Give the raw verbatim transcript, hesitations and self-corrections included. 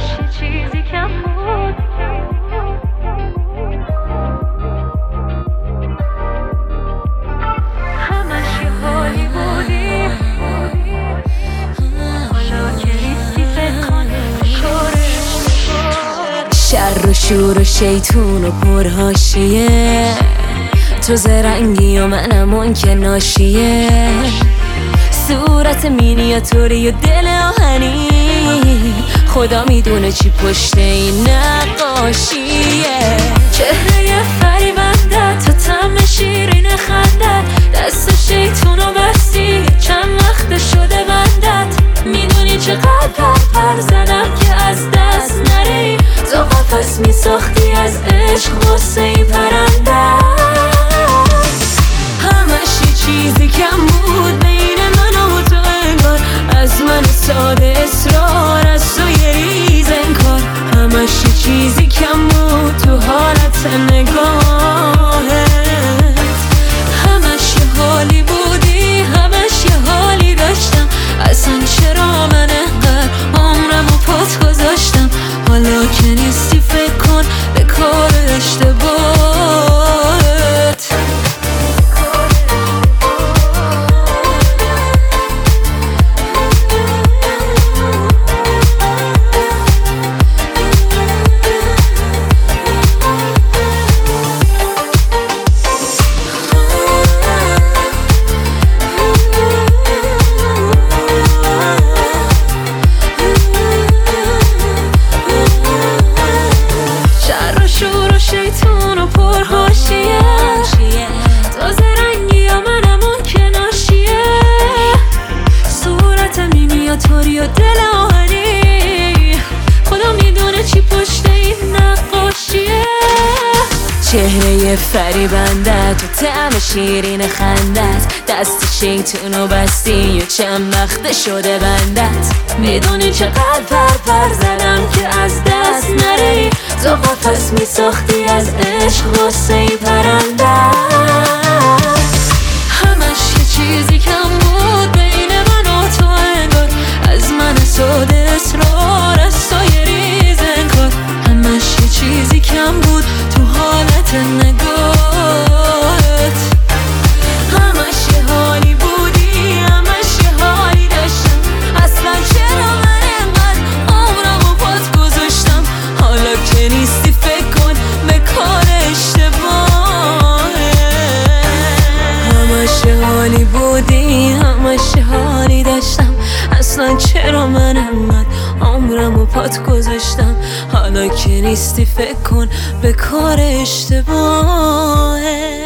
باشی چیزی کم بود. همش یه حالی بودیم، حالا که ریستی فکر کنی کورش شر و شور و شیطون و پرهاشیه، تو زرنگی و منم اون که ناشیه، صورت مینیاتوری و دل آهنی، خدا میدونه چی پشت این نقاشیه. چهره یه فریبنده تو طعم شیرین خندت، دست شیطونو بستی چند وقت شده بندت، میدونی چقدر پر زدم که از دست نری، تو قفص میساختی از عشق غصه ای پرنده. همش یه چیزی کم بود بین من و تو، انگار از من ساده اصرار از تو یه ریز انگار. همش یه چیزی کم بود تو حالت نگاهت، همش یه حالی بودی، همش یه حالی داشتم، اصلا چرا من انقدر عمرم و پات گذاشتم، حالا که نیستی فکر کن به کار اشتباهت. چهره فریبنده تو طعم شیرین خندت، دست شیطونو بستی و چند وقت شده بندت، میدونی چقدر پر پر زدم که از دست نری، تو قفص میساختی از عشق غصه ای پرنده. همش یه چیزی کم بود بین من و تو انگار، از من ساده اصرار از تو یه ریز انگار. همش یه چیزی کم بود تو حالت نگاهت، همش یه حالی بودی، همش یه حالی داشتم، اصلا چرا من اینقدر عمرم و پات گذاشتم، حالا که نیستی فکر کن به کار اشتباهت. همش یه حالی بودی، همش یه حالی داشتم، اصلا چرا من اینقدر عمرم و پات گذاشتم، حالا که نیستی فکر کن به کار اشتباهه.